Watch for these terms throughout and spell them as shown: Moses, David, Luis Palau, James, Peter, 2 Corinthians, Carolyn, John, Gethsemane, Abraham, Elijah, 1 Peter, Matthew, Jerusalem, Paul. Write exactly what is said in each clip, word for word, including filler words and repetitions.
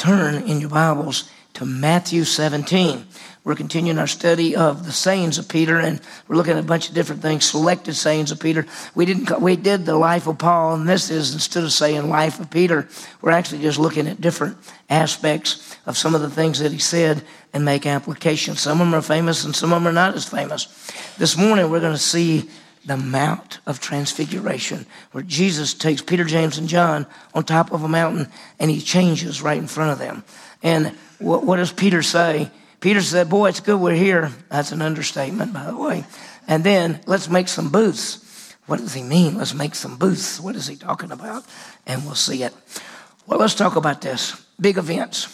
turn in your Bibles to Matthew seventeen. We're continuing our study of the sayings of Peter, and we're looking at a bunch of different things, selected sayings of Peter. We didn't we did the life of Paul, and this is, instead of saying life of Peter, we're actually just looking at different aspects of some of the things that he said and make application. Some of them are famous and some of them are not as famous. This morning we're going to see the Mount of Transfiguration, where Jesus takes Peter, James, and John on top of a mountain, and he changes right in front of them. And what, what does Peter say? Peter said, boy, it's good we're here. That's an understatement, by the way. And then, let's make some booths. What does he mean, let's make some booths? What is he talking about? And we'll see it. Well, let's talk about this. Big events.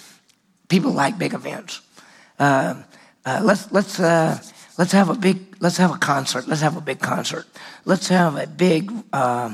People like big events. Uh, uh, let's let's uh, let's have a big let's have a concert. Let's have a big concert. Let's have a big uh,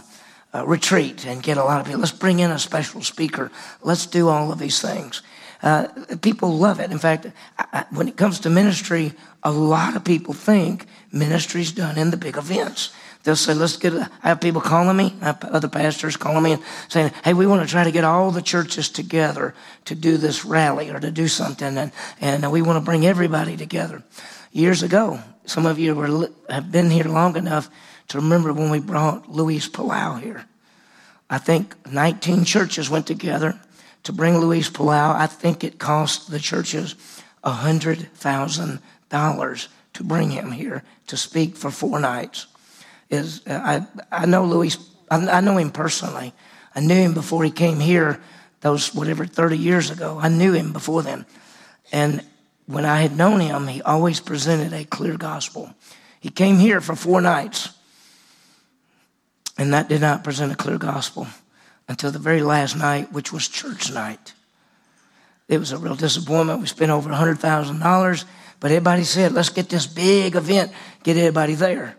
uh, retreat and get a lot of people. Let's bring in a special speaker. Let's do all of these things. Uh, people love it. In fact, I, I, when it comes to ministry, a lot of people think ministry's done in the big events. They'll say, let's get, a, I have people calling me, I have other pastors calling me and saying, hey, we want to try to get all the churches together to do this rally or to do something, and, and we want to bring everybody together. Years ago, some of you were, have been here long enough to remember when we brought Luis Palau here. I think nineteen churches went together to bring Luis Palau. I think it cost the churches one hundred thousand dollars to bring him here to speak for four nights. Is uh, I I know Luis, I, I know him personally. I knew him before he came here, those whatever thirty years ago. I knew him before then, and when I had known him, he always presented a clear gospel. He came here for four nights, and that did not present a clear gospel until the very last night, which was church night. It was a real disappointment. We spent over one hundred thousand dollars, but everybody said, let's get this big event, get everybody there.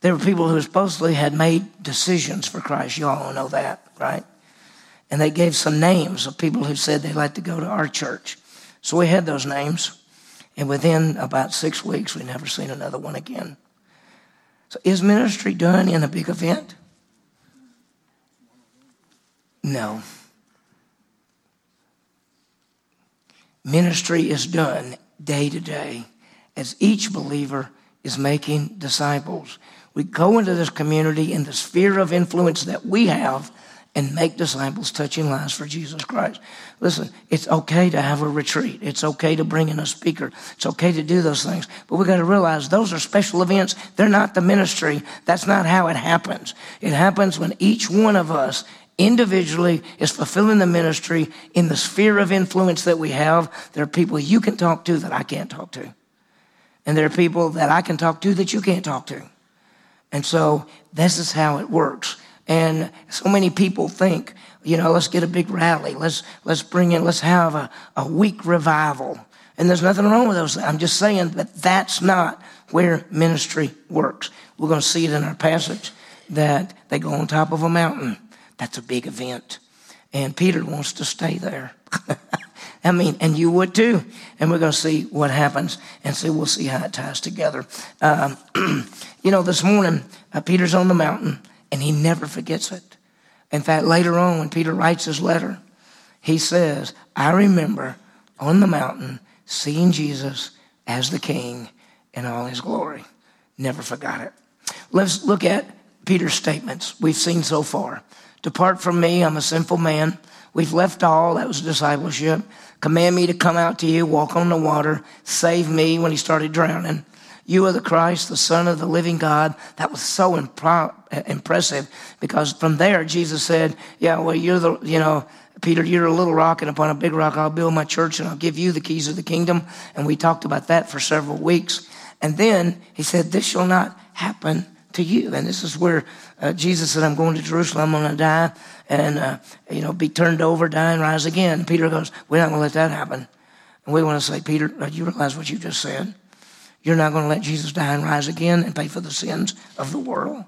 There were people who supposedly had made decisions for Christ. You all know that, right? And they gave some names of people who said they'd like to go to our church. So we had those names, and within about six weeks, we never seen another one again. So is ministry done in a big event? No. Ministry is done day to day as each believer is making disciples. We go into this community in the sphere of influence that we have and make disciples, touching lives for Jesus Christ. Listen, it's okay to have a retreat. It's okay to bring in a speaker. It's okay to do those things. But we got to realize those are special events. They're not the ministry. That's not how it happens. It happens when each one of us individually is fulfilling the ministry in the sphere of influence that we have. There are people you can talk to that I can't talk to. And there are people that I can talk to that you can't talk to. And so this is how it works. And so many people think, you know, let's get a big rally. Let's let's bring in, let's have a, a weak revival. And there's nothing wrong with those things. I'm just saying that that's not where ministry works. We're going to see it in our passage that they go on top of a mountain. That's a big event. And Peter wants to stay there. I mean, and you would too. And we're going to see what happens. And so we'll see how it ties together. Um, you know, this morning, uh, Peter's on the mountain. And he never forgets it. In fact, later on when Peter writes his letter, he says, I remember on the mountain seeing Jesus as the King in all his glory. Never forgot it. Let's look at Peter's statements we've seen so far. Depart from me, I'm a sinful man. We've left all, that was discipleship. Command me to come out to you, walk on the water, save me when he started drowning. You are the Christ, the Son of the living God. That was so impro- impressive because from there, Jesus said, yeah, well, you're the, you know, Peter, you're a little rock, and upon a big rock, I'll build my church, and I'll give you the keys of the kingdom. And we talked about that for several weeks. And then he said, this shall not happen to you. And this is where uh, Jesus said, I'm going to Jerusalem, I'm going to die, and, uh, you know, be turned over, die, and rise again. And Peter goes, we're not going to let that happen. And we want to say, Peter, do you realize what you just said? You're not going to let Jesus die and rise again and pay for the sins of the world.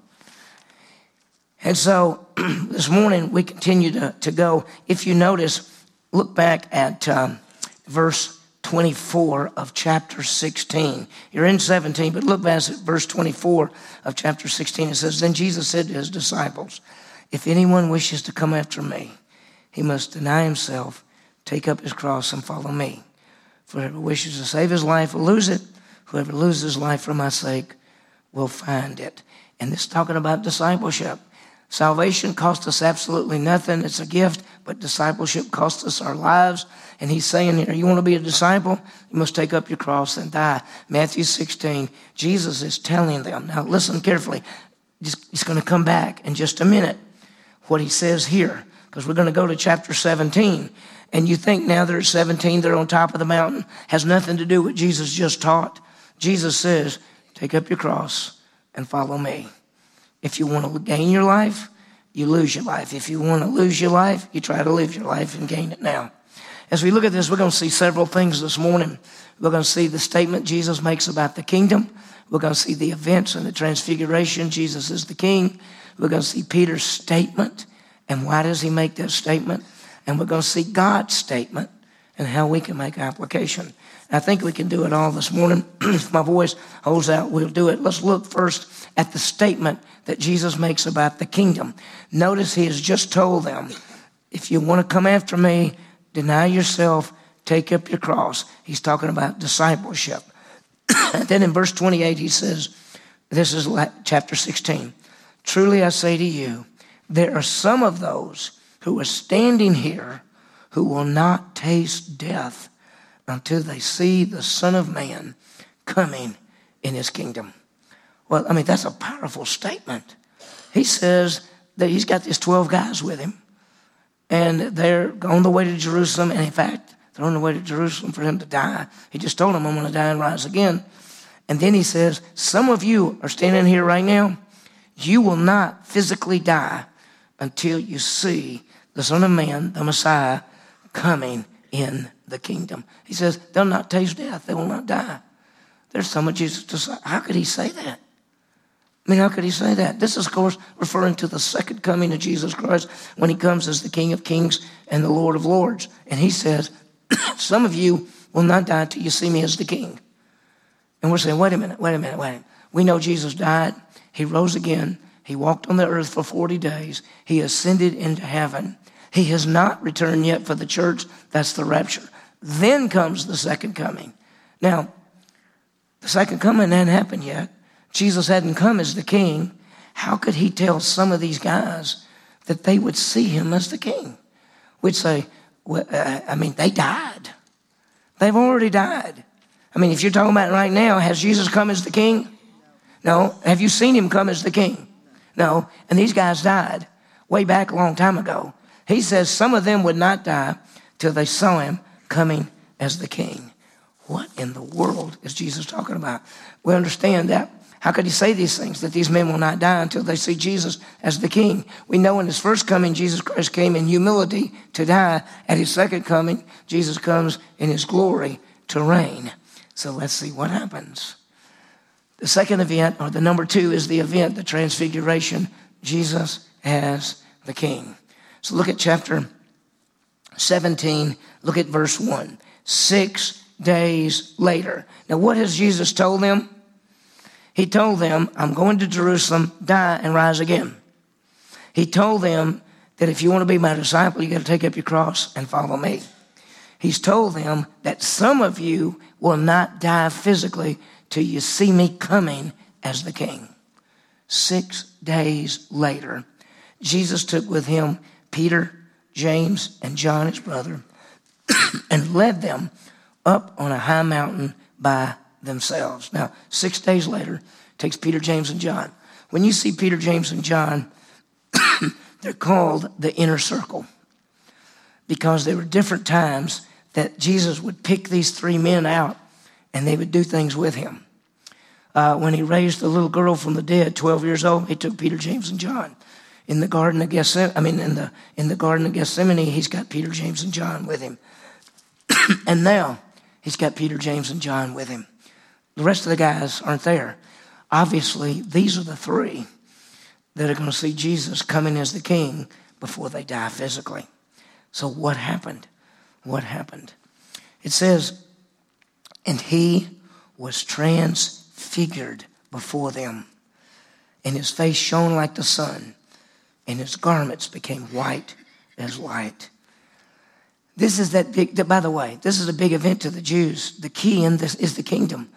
And so this morning we continue to, to go. If you notice, look back at um, verse twenty-four of chapter sixteen. You're in seventeen, but look back at verse twenty-four of chapter sixteen. It says, then Jesus said to his disciples, if anyone wishes to come after me, he must deny himself, take up his cross and follow me. For whoever wishes to save his life will lose it. Whoever loses his life for my sake will find it. And it's talking about discipleship. Salvation costs us absolutely nothing. It's a gift, but discipleship costs us our lives. And he's saying here, you want to be a disciple? You must take up your cross and die. Matthew sixteen, Jesus is telling them. Now listen carefully. He's going to come back in just a minute. What he says here, because we're going to go to chapter seventeen. And you think now they're at seventeen, they're on top of the mountain. Has nothing to do with what Jesus just taught. Jesus says, take up your cross and follow me. If you want to gain your life, you lose your life. If you want to lose your life, you try to live your life and gain it now. As we look at this, we're going to see several things this morning. We're going to see the statement Jesus makes about the kingdom. We're going to see the events and the transfiguration. Jesus is the king. We're going to see Peter's statement. And why does he make that statement? And we're going to see God's statement and how we can make application. I think we can do it all this morning. If my voice holds out, we'll do it. Let's look first at the statement that Jesus makes about the kingdom. Notice he has just told them, if you want to come after me, deny yourself, take up your cross. He's talking about discipleship. Then in verse twenty-eight, he says, this is chapter sixteen. Truly I say to you, there are some of those who are standing here who will not taste death until they see the Son of Man coming in his kingdom. Well, I mean, that's a powerful statement. He says that he's got these twelve guys with him, and they're on the way to Jerusalem. And in fact, they're on the way to Jerusalem for him to die. He just told them, I'm going to die and rise again. And then he says, some of you are standing here right now. You will not physically die until you see the Son of Man, the Messiah, coming in the kingdom. He says, they'll not taste death. They will not die. There's some of Jesus' disciples. How could he say that? I mean, how could he say that? This is, of course, referring to the second coming of Jesus Christ when he comes as the King of Kings and the Lord of Lords. And he says, some of you will not die till you see me as the King. And we're saying, wait a minute, wait a minute, wait a minute. We know Jesus died. He rose again. He walked on the earth for forty days. He ascended into heaven. He has not returned yet for the church. That's the rapture. Then comes the second coming. Now, the second coming hadn't happened yet. Jesus hadn't come as the king. How could he tell some of these guys that they would see him as the king? We'd say, well, uh, I mean, they died. They've already died. I mean, if you're talking about right now, has Jesus come as the king? No. Have you seen him come as the king? No. And these guys died way back a long time ago. He says some of them would not die till they saw him coming as the king. What in the world is Jesus talking about? We understand that. How could he say these things, that these men will not die until they see Jesus as the king? We know in his first coming, Jesus Christ came in humility to die. At his second coming, Jesus comes in his glory to reign. So let's see what happens. The second event, or the number two, is the event, the transfiguration, Jesus as the king. So look at chapter seventeen, look at verse one. Six days later. Now what has Jesus told them? He told them, I'm going to Jerusalem, die, and rise again. He told them that if you want to be my disciple, you got to take up your cross and follow me. He's told them that some of you will not die physically till you see me coming as the king. Six days later, Jesus took with him Peter, James, and John, his brother, and led them up on a high mountain by themselves. Now, six days later, it takes Peter, James, and John. When you see Peter, James, and John, they're called the inner circle because there were different times that Jesus would pick these three men out and they would do things with him. Uh, when he raised the little girl from the dead, twelve years old, he took Peter, James, and John. In the Garden of Gethsemane, I mean, in the in the Garden of Gethsemane, he's got Peter, James, and John with him. And now he's got Peter, James, and John with him. The rest of the guys aren't there. Obviously, these are the three that are going to see Jesus coming as the king before they die physically. So what happened? What happened? It says, and he was transfigured before them, and his face shone like the sun, and his garments became white as light. This is that big, by the way, this is a big event to the Jews. The key in this is the kingdom.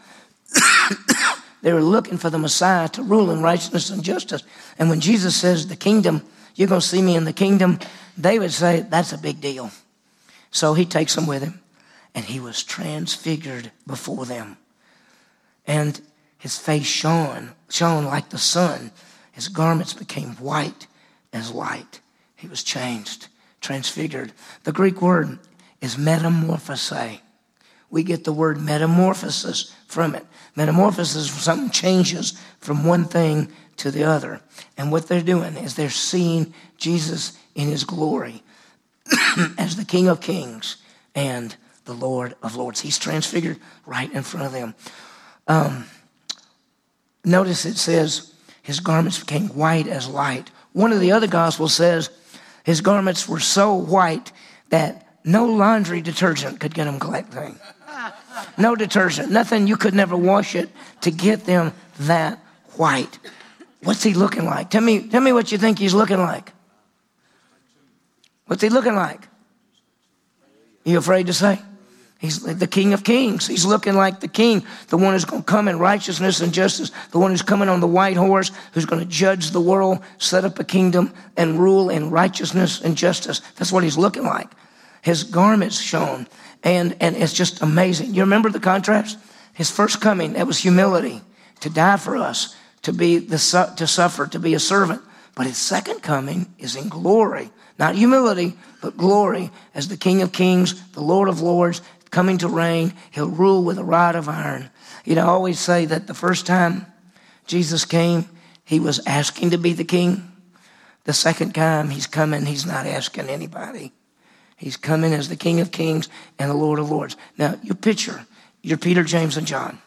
They were looking for the Messiah to rule in righteousness and justice. And when Jesus says the kingdom, you're going to see me in the kingdom, they would say, that's a big deal. So he takes them with him, and he was transfigured before them. And his face shone, shone like the sun. His garments became white as light. He was changed, transfigured. The Greek word is metamorphose. We get the word metamorphosis from it. Metamorphosis is something changes from one thing to the other. And what they're doing is they're seeing Jesus in his glory as the King of Kings and the Lord of Lords. He's transfigured right in front of them. Um, notice it says his garments became white as light. One of the other gospels says his garments were so white that no laundry detergent could get them that clean. No detergent, nothing. You could never wash it to get them that white. What's he looking like? Tell me, tell me what you think he's looking like. What's he looking like? You afraid to say? He's like the King of Kings. He's looking like the King, the one who's going to come in righteousness and justice, the one who's coming on the white horse, who's going to judge the world, set up a kingdom, and rule in righteousness and justice. That's what he's looking like. His garments shone, and, and it's just amazing. You remember the contrast? His first coming, that was humility, to die for us, to be the su- to suffer, to be a servant. But his second coming is in glory, not humility, but glory, as the King of Kings, the Lord of Lords, coming to reign. He'll rule with a rod of iron. You know, I always say that the first time Jesus came, he was asking to be the king. The second time he's coming, he's not asking anybody. He's coming as the King of Kings and the Lord of Lords. Now, you picture, you're Peter, James, and John.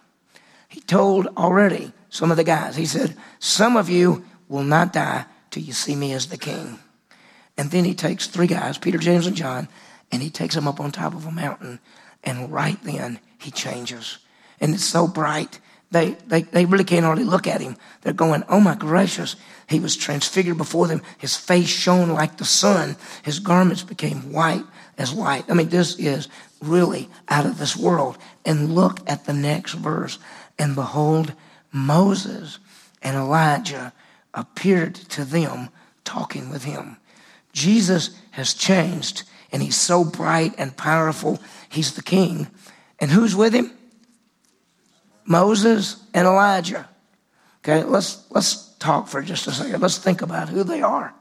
He told already some of the guys, he said, some of you will not die till you see me as the king. And then he takes three guys, Peter, James, and John, and he takes them up on top of a mountain. And right then, he changes. And it's so bright, they, they, they really can't hardly look at him. They're going, oh my gracious. He was transfigured before them. His face shone like the sun. His garments became white as light. I mean, this is really out of this world. And look at the next verse. And behold, Moses and Elijah appeared to them, talking with him. Jesus has changed, and he's so bright and powerful. He's the king. And who's with him? Moses and Elijah. Okay, let's let's. talk for just a second. Let's think about who they are.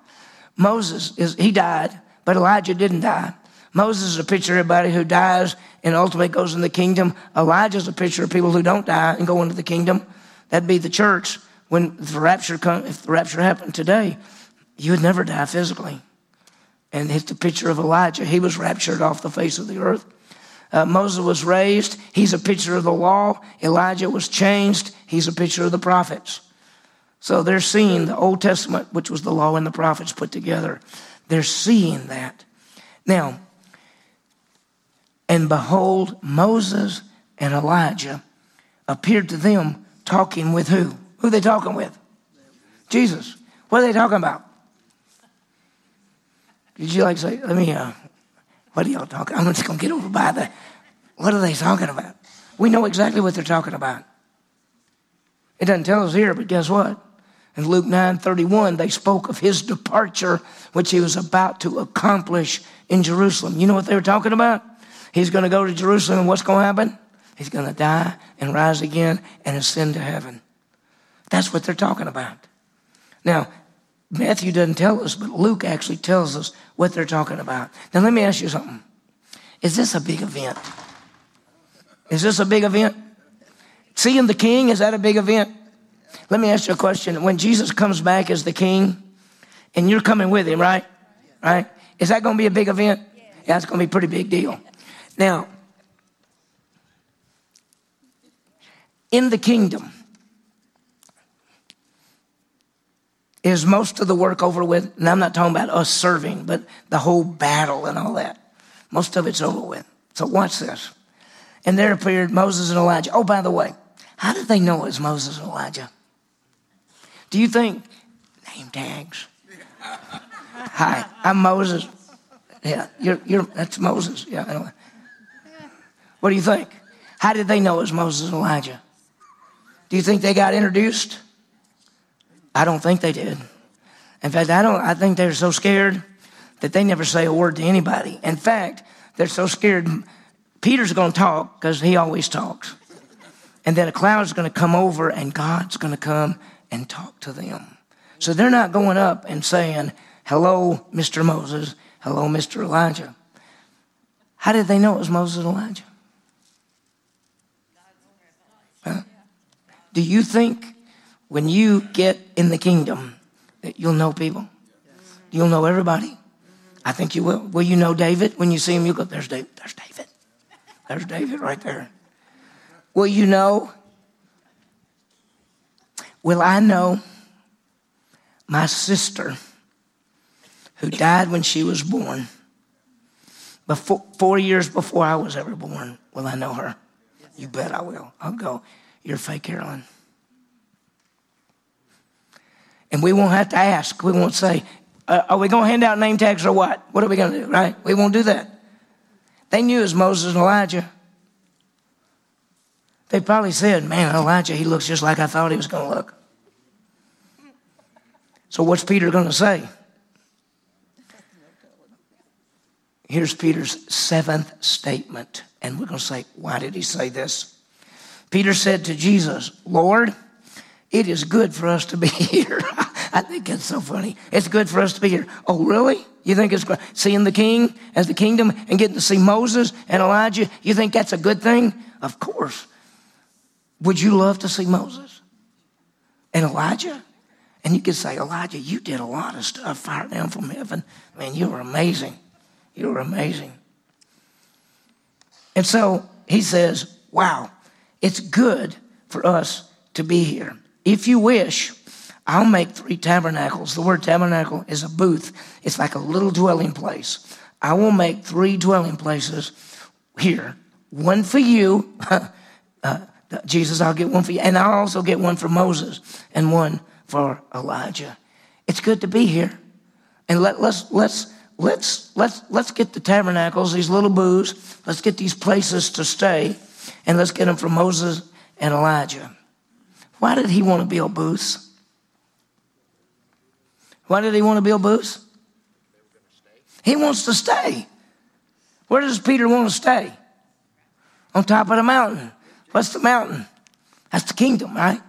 Moses, is he died, but Elijah didn't die. Moses is a picture of everybody who dies and ultimately goes in the kingdom. Elijah is a picture of people who don't die and go into the kingdom. That'd be the church. When the rapture come, if the rapture happened today, you would never die physically. And it's the picture of Elijah. He was raptured off the face of the earth. Uh, Moses was raised. He's a picture of the law. Elijah was changed. He's a picture of the prophets. So they're seeing the Old Testament, which was the law and the prophets put together. They're seeing that. Now, and behold, Moses and Elijah appeared to them talking with who? Who are they talking with? Jesus. What are they talking about? Did you like to say, let me, uh, what are y'all talking? I'm just going to get over by the, what are they talking about? We know exactly what they're talking about. It doesn't tell us here, but guess what? In Luke nine thirty-one, they spoke of his departure, which he was about to accomplish in Jerusalem. You know what they were talking about? He's going to go to Jerusalem, and what's going to happen? He's going to die and rise again and ascend to heaven. That's what they're talking about. Now, Matthew doesn't tell us, but Luke actually tells us what they're talking about. Now, let me ask you something. Is this a big event? Is this a big event? Seeing the king, is that a big event? Let me ask you a question. When Jesus comes back as the king, and you're coming with him, right? Right? Is that going to be a big event? Yeah, it's going to be a pretty big deal. Now, in the kingdom, is most of the work over with? And I'm not talking about us serving, but the whole battle and all that. Most of it's over with. So watch this. And there appeared Moses and Elijah. Oh, by the way. How did they know it was Moses and Elijah? Do you think, name tags? Hi, I'm Moses. Yeah, you're, you're, that's Moses. Yeah, anyway. What do you think? How did they know it was Moses and Elijah? Do you think they got introduced? I don't think they did. In fact, I don't. I think they're so scared that they never say a word to anybody. In fact, they're so scared. Peter's going to talk because he always talks. And then a cloud's going to come over and God's going to come and talk to them. So they're not going up and saying, hello, Mister Moses, hello, Mister Elijah. How did they know it was Moses and Elijah? Huh? Do you think when you get in the kingdom that you'll know people? You'll know everybody? I think you will. Will you know David? When you see him, you'll go, there's David. There's David. There's David right there. Will you know? Will I know my sister who died when she was born, before, four years before I was ever born? Will I know her? You bet I will. I'll go, you're fake Carolyn. And we won't have to ask. We won't say, uh, are we going to hand out name tags or what? What are we going to do, right? We won't do that. They knew it was Moses and Elijah. They probably said, man, Elijah, he looks just like I thought he was going to look. So what's Peter going to say? Here's Peter's seventh statement. And we're going to say, why did he say this? Peter said to Jesus, Lord, it is good for us to be here. I think that's so funny. It's good for us to be here. Oh, really? You think it's good? Seeing the king as the kingdom and getting to see Moses and Elijah, you think that's a good thing? Of course. Would you love to see Moses and Elijah? And you could say, Elijah, you did a lot of stuff, fire down from heaven. Man, you were amazing. You were amazing. And so he says, wow, it's good for us to be here. If you wish, I'll make three tabernacles. The word tabernacle is a booth. It's like a little dwelling place. I will make three dwelling places here. One for you. uh, Jesus, I'll get one for you. And I'll also get one for Moses and one for Elijah. It's good to be here. And let, let's let's let's let's let's get the tabernacles, these little booths. Let's get these places to stay. And let's get them for Moses and Elijah. Why did he want to build booths? Why did he want to build booths? He wants to stay. Where does Peter want to stay? On top of the mountain. What's the mountain? That's the kingdom, right?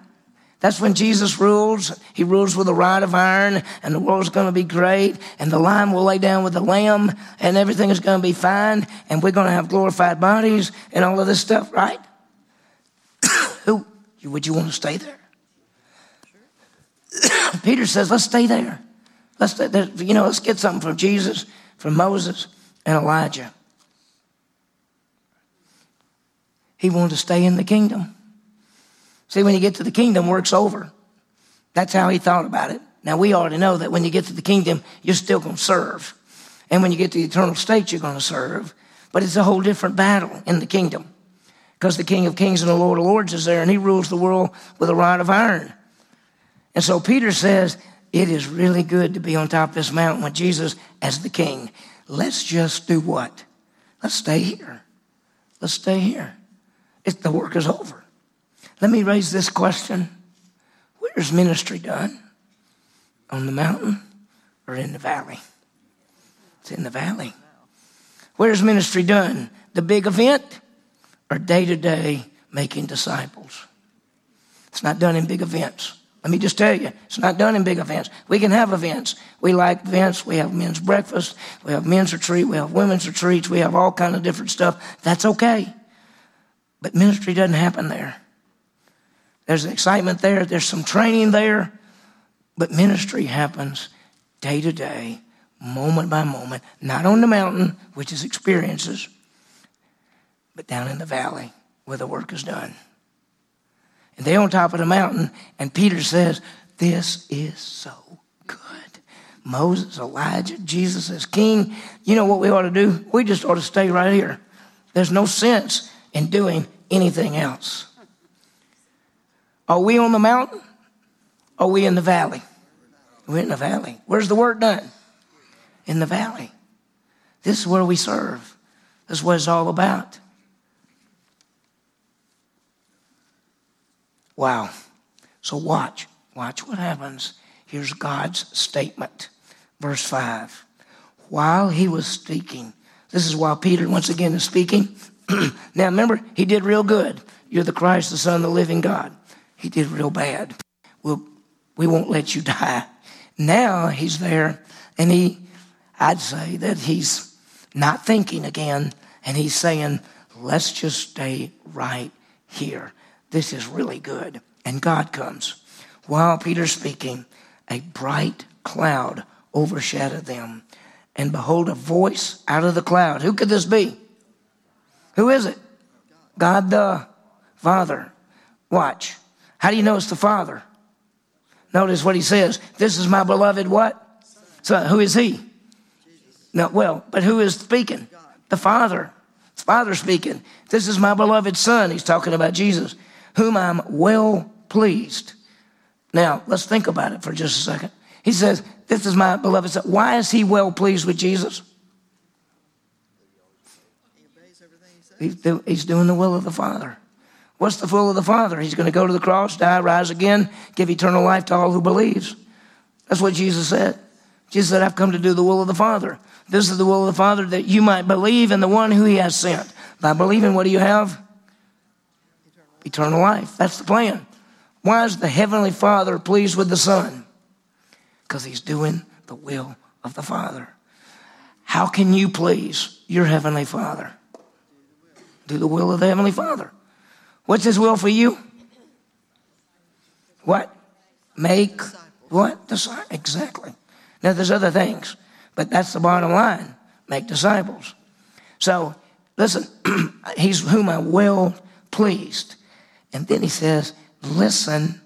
That's when Jesus rules. He rules with a rod of iron, and the world's going to be great, and the lion will lay down with the lamb, and everything is going to be fine, and we're going to have glorified bodies and all of this stuff, right? Who? Would you want to stay there? Sure. Peter says, let's stay there. Let's stay there. You know, let's get something from Jesus, from Moses, and Elijah. He wanted to stay in the kingdom. See, when you get to the kingdom, work's over. That's how he thought about it. Now, we already know that when you get to the kingdom, you're still going to serve. And when you get to the eternal state, you're going to serve. But it's a whole different battle in the kingdom. Because the King of Kings and the Lord of Lords is there, and he rules the world with a rod of iron. And so Peter says, it is really good to be on top of this mountain with Jesus as the king. Let's just do what? Let's stay here. Let's stay here. It's, the work is over. Let me raise this question. Where's ministry done? On the mountain or in the valley? It's in the valley. Where's ministry done? The big event? Or day-to-day making disciples. It's not done in big events. Let me just tell you, it's not done in big events. We can have events. We like events. We have men's breakfast. We have men's retreat. We have women's retreats. We have all kinds of different stuff. That's okay. But ministry doesn't happen there. There's excitement there. There's some training there. But ministry happens day-to-day, moment by moment, not on the mountain, which is experiences, but down in the valley where the work is done. And they're on top of the mountain, and Peter says, this is so good. Moses, Elijah, Jesus is king. You know what we ought to do? We just ought to stay right here. There's no sense in doing anything else. Are we on the mountain? Are we in the valley? We're in the valley. Where's the work done? In the valley. This is where we serve. This is what it's all about. Wow. So watch. Watch what happens. Here's God's statement. Verse five. While he was speaking. This is while Peter once again is speaking. Now remember, he did real good. You're the Christ, the Son of the living God. He did real bad. We'll, we won't let you die. Now he's there, and he, I'd say that he's not thinking again, and he's saying, let's just stay right here. This is really good. And God comes. While Peter's speaking, a bright cloud overshadowed them, and behold, a voice out of the cloud. Who could this be? Who is it? God the Father. Watch. How do you know it's the Father? Notice what he says. This is my beloved what? So who is he? Jesus. No, well, but who is speaking? God. The Father. The Father speaking. This is my beloved Son. He's talking about Jesus, whom I'm well pleased. Now, let's think about it for just a second. He says, this is my beloved Son. Why is he well pleased with Jesus? He's doing the will of the Father. What's the will of the Father? He's going to go to the cross, die, rise again, give eternal life to all who believes. That's what Jesus said. Jesus said, I've come to do the will of the Father. This is the will of the Father, that you might believe in the one who he has sent. By believing, what do you have? Eternal life. That's the plan. Why is the Heavenly Father pleased with the Son? Because he's doing the will of the Father. How can you please your Heavenly Father? Do the will of the Heavenly Father. What's his will for you? What? Make what? Disciples. Exactly. Now, there's other things, but that's the bottom line. Make disciples. So, listen, he's whom I'm well pleased. And then he says, listen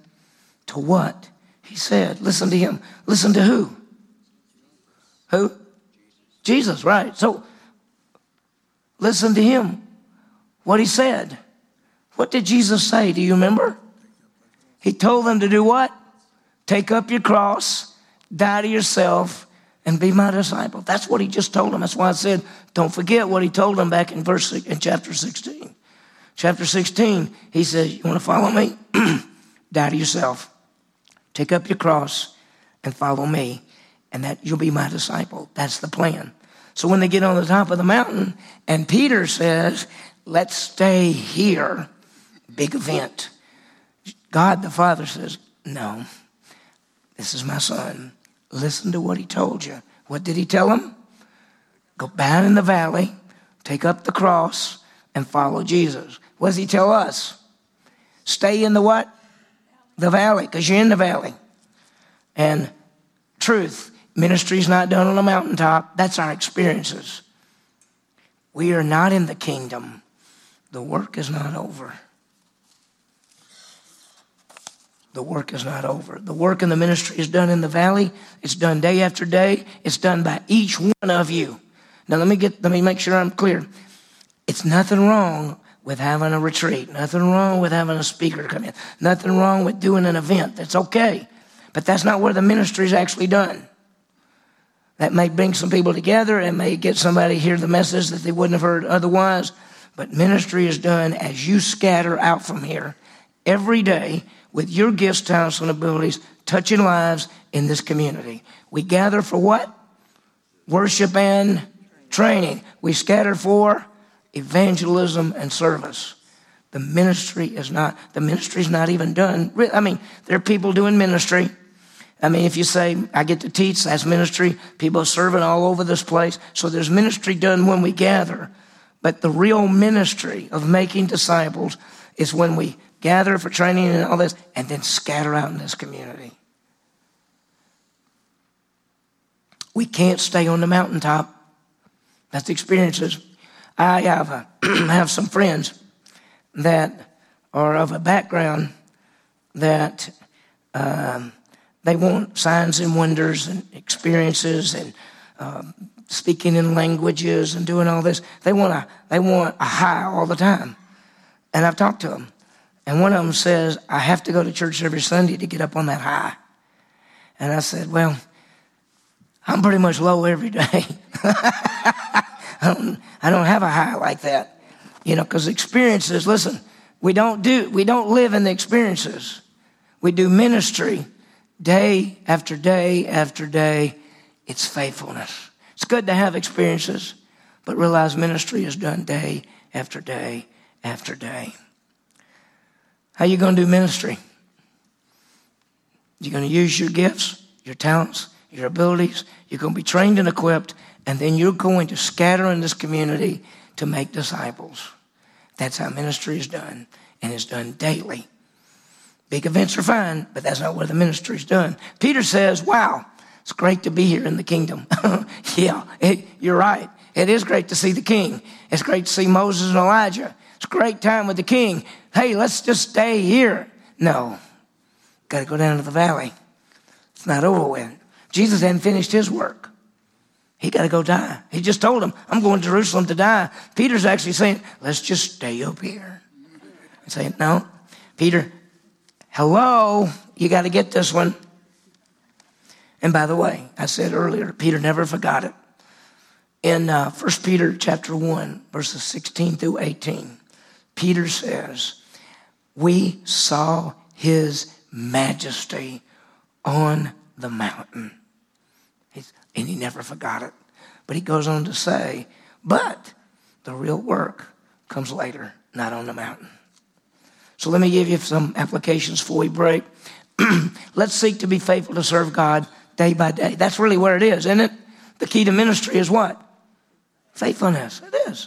to what he said. Listen to him. Listen to who? Who? Jesus, Jesus, right. So, listen to him. What he said. What did Jesus say? Do you remember? He told them to do what? Take up your cross, die to yourself, and be my disciple. That's what he just told them. That's why I said, don't forget what he told them back in verse in chapter sixteen. Chapter sixteen, he says, you want to follow me? Die to yourself. Take up your cross and follow me, and that you'll be my disciple. That's the plan. So when they get on the top of the mountain, and Peter says, let's stay here. Big event. God the Father says, no, this is my Son. Listen to what he told you. What did he tell him? Go down in the valley, take up the cross, and follow Jesus. What does he tell us? Stay in the what? The valley, because you're in the valley. And truth, ministry's not done on a mountaintop. That's our experiences. We are not in the kingdom. The work is not over. The work is not over. The work in the ministry is done in the valley. It's done day after day. It's done by each one of you. Now, let me get, let me make sure I'm clear. It's nothing wrong with having a retreat. Nothing wrong with having a speaker come in. Nothing wrong with doing an event. That's okay. But that's not where the ministry is actually done. That may bring some people together. It may get somebody to hear the message that they wouldn't have heard otherwise. But ministry is done as you scatter out from here every day, with your gifts, talents, and abilities, touching lives in this community. We gather for what? Worship and training. We scatter for evangelism and service. The ministry is not, the ministry is not even done. I mean, there are people doing ministry. I mean, if you say, I get to teach, that's ministry. People are serving all over this place. So there's ministry done when we gather. But the real ministry of making disciples is when we gather for training and all this, and then scatter out in this community. We can't stay on the mountaintop. That's the experiences. I have, a, have some friends that are of a background that um, they want signs and wonders and experiences and um, speaking in languages and doing all this. They want a, they want a high all the time. And I've talked to them. And one of them says, I have to go to church every Sunday to get up on that high. And I said, well, I'm pretty much low every day. I don't, I don't have a high like that, you know, because experiences, listen, we don't do, we don't live in the experiences. We do ministry day after day after day. It's faithfulness. It's good to have experiences, but realize ministry is done day after day after day. How are you going to do ministry? You're going to use your gifts, your talents, your abilities. You're going to be trained and equipped, and then you're going to scatter in this community to make disciples. That's how ministry is done, and it's done daily. Big events are fine, but that's not where the ministry is done. Peter says, wow, it's great to be here in the kingdom. Yeah, it, you're right. It is great to see the king. It's great to see Moses and Elijah. It's a great time with the king. Hey, let's just stay here. No, got to go down to the valley. It's not over with. Jesus hadn't finished his work. He got to go die. He just told him, I'm going to Jerusalem to die. Peter's actually saying, let's just stay up here. And saying, no, Peter, hello, you got to get this one. And by the way, I said earlier, Peter never forgot it. In uh, First Peter chapter one, verses sixteen through eighteen, Peter says, we saw his majesty on the mountain. He's, and he never forgot it. But he goes on to say, but the real work comes later, not on the mountain. So let me give you some applications before we break. Let's seek to be faithful to serve God day by day. That's really where it is, isn't it? The key to ministry is what? Faithfulness. It is.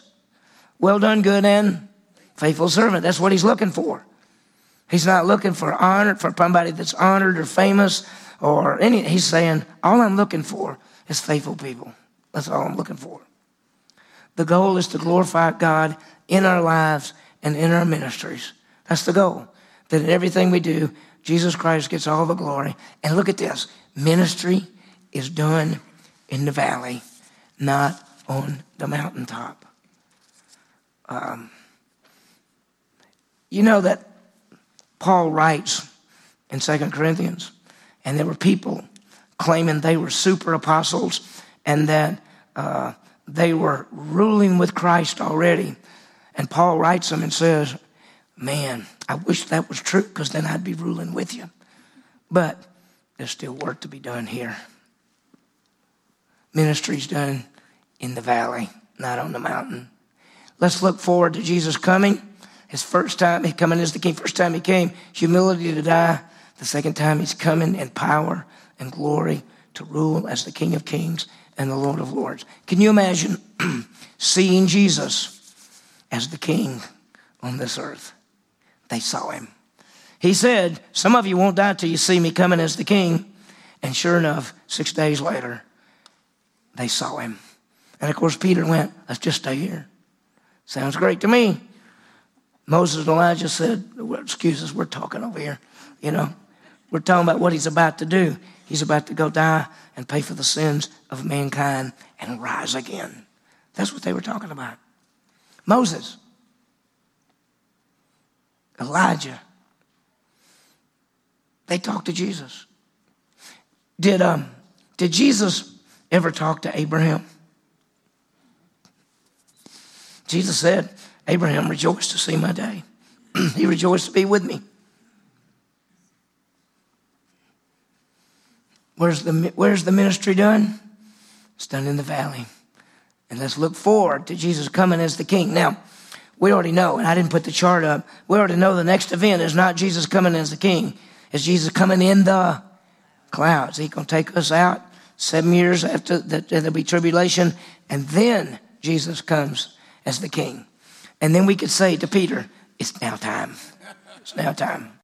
Well done, good and faithful servant. That's what he's looking for. He's not looking for honor, for somebody that's honored or famous or any. He's saying, all I'm looking for is faithful people. That's all I'm looking for. The goal is to glorify God in our lives and in our ministries. That's the goal. That in everything we do, Jesus Christ gets all the glory. And look at this. Ministry is done in the valley, not on the mountaintop. Um, you know that Paul writes in Second Corinthians, and there were people claiming they were super apostles and that uh, they were ruling with Christ already. And Paul writes them and says, man, I wish that was true because then I'd be ruling with you. But there's still work to be done here. Ministry's done in the valley, not on the mountain. Let's look forward to Jesus coming. His first time, he coming as the king. First time he came, humility to die. The second time he's coming in power and glory to rule as the King of Kings and the Lord of Lords. Can you imagine seeing Jesus as the king on this earth? They saw him. He said, some of you won't die till you see me coming as the king. And sure enough, six days later, they saw him. And, of course, Peter went, let's just stay here. Sounds great to me. Moses and Elijah said, excuse us, we're talking over here. You know, we're talking about what he's about to do. He's about to go die and pay for the sins of mankind and rise again. That's what they were talking about. Moses, Elijah, they talked to Jesus. Did, um, did Jesus... ever talk to Abraham? Jesus said, Abraham rejoiced to see my day. He rejoiced to be with me. Where's the, where's the ministry done? It's done in the valley. And let's look forward to Jesus coming as the king. Now, we already know, and I didn't put the chart up, we already know the next event is not Jesus coming as the king. It's Jesus coming in the clouds. He's going to take us out. Seven years after that, there'll be tribulation, and then Jesus comes as the king. And then we could say to Peter, it's now time. It's now time.